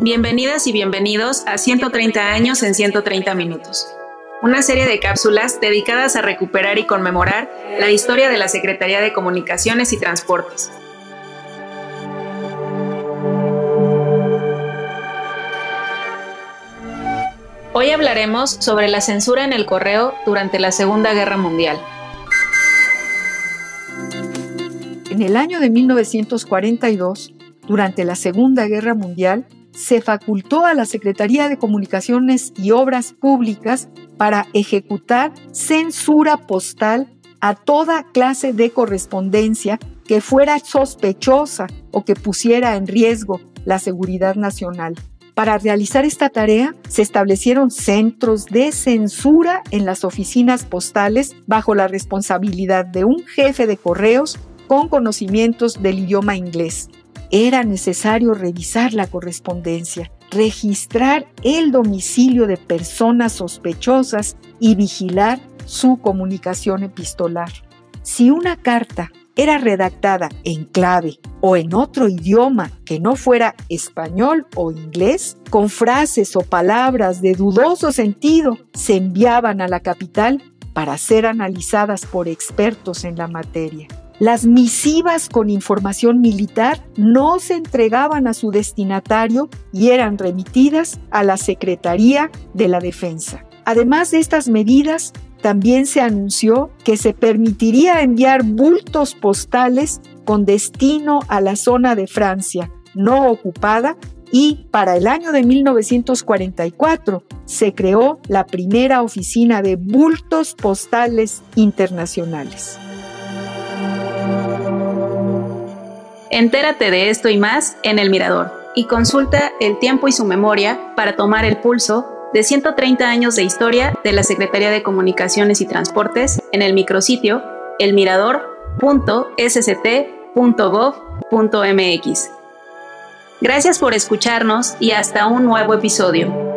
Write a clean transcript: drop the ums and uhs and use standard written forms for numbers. Bienvenidas y bienvenidos a 130 años en 130 minutos, una serie de cápsulas dedicadas a recuperar y conmemorar la historia de la Secretaría de Comunicaciones y Transportes. Hoy hablaremos sobre la censura en el correo durante la Segunda Guerra Mundial. En el año de 1942, durante la Segunda Guerra Mundial, se facultó a la Secretaría de Comunicaciones y Obras Públicas para ejecutar censura postal a toda clase de correspondencia que fuera sospechosa o que pusiera en riesgo la seguridad nacional. Para realizar esta tarea, se establecieron centros de censura en las oficinas postales bajo la responsabilidad de un jefe de correos con conocimientos del idioma inglés. Era necesario revisar la correspondencia, registrar el domicilio de personas sospechosas y vigilar su comunicación epistolar. Si una carta era redactada en clave o en otro idioma que no fuera español o inglés, con frases o palabras de dudoso sentido, se enviaban a la capital para ser analizadas por expertos en la materia. Las misivas con información militar no se entregaban a su destinatario y eran remitidas a la Secretaría de la Defensa. Además de estas medidas, también se anunció que se permitiría enviar bultos postales con destino a la zona de Francia no ocupada y para el año de 1944 se creó la primera oficina de bultos postales internacionales. Entérate de esto y más en El Mirador y consulta El Tiempo y su Memoria para tomar el pulso de 130 años de historia de la Secretaría de Comunicaciones y Transportes en el micrositio elmirador.sct.gov.mx. Gracias por escucharnos y hasta un nuevo episodio.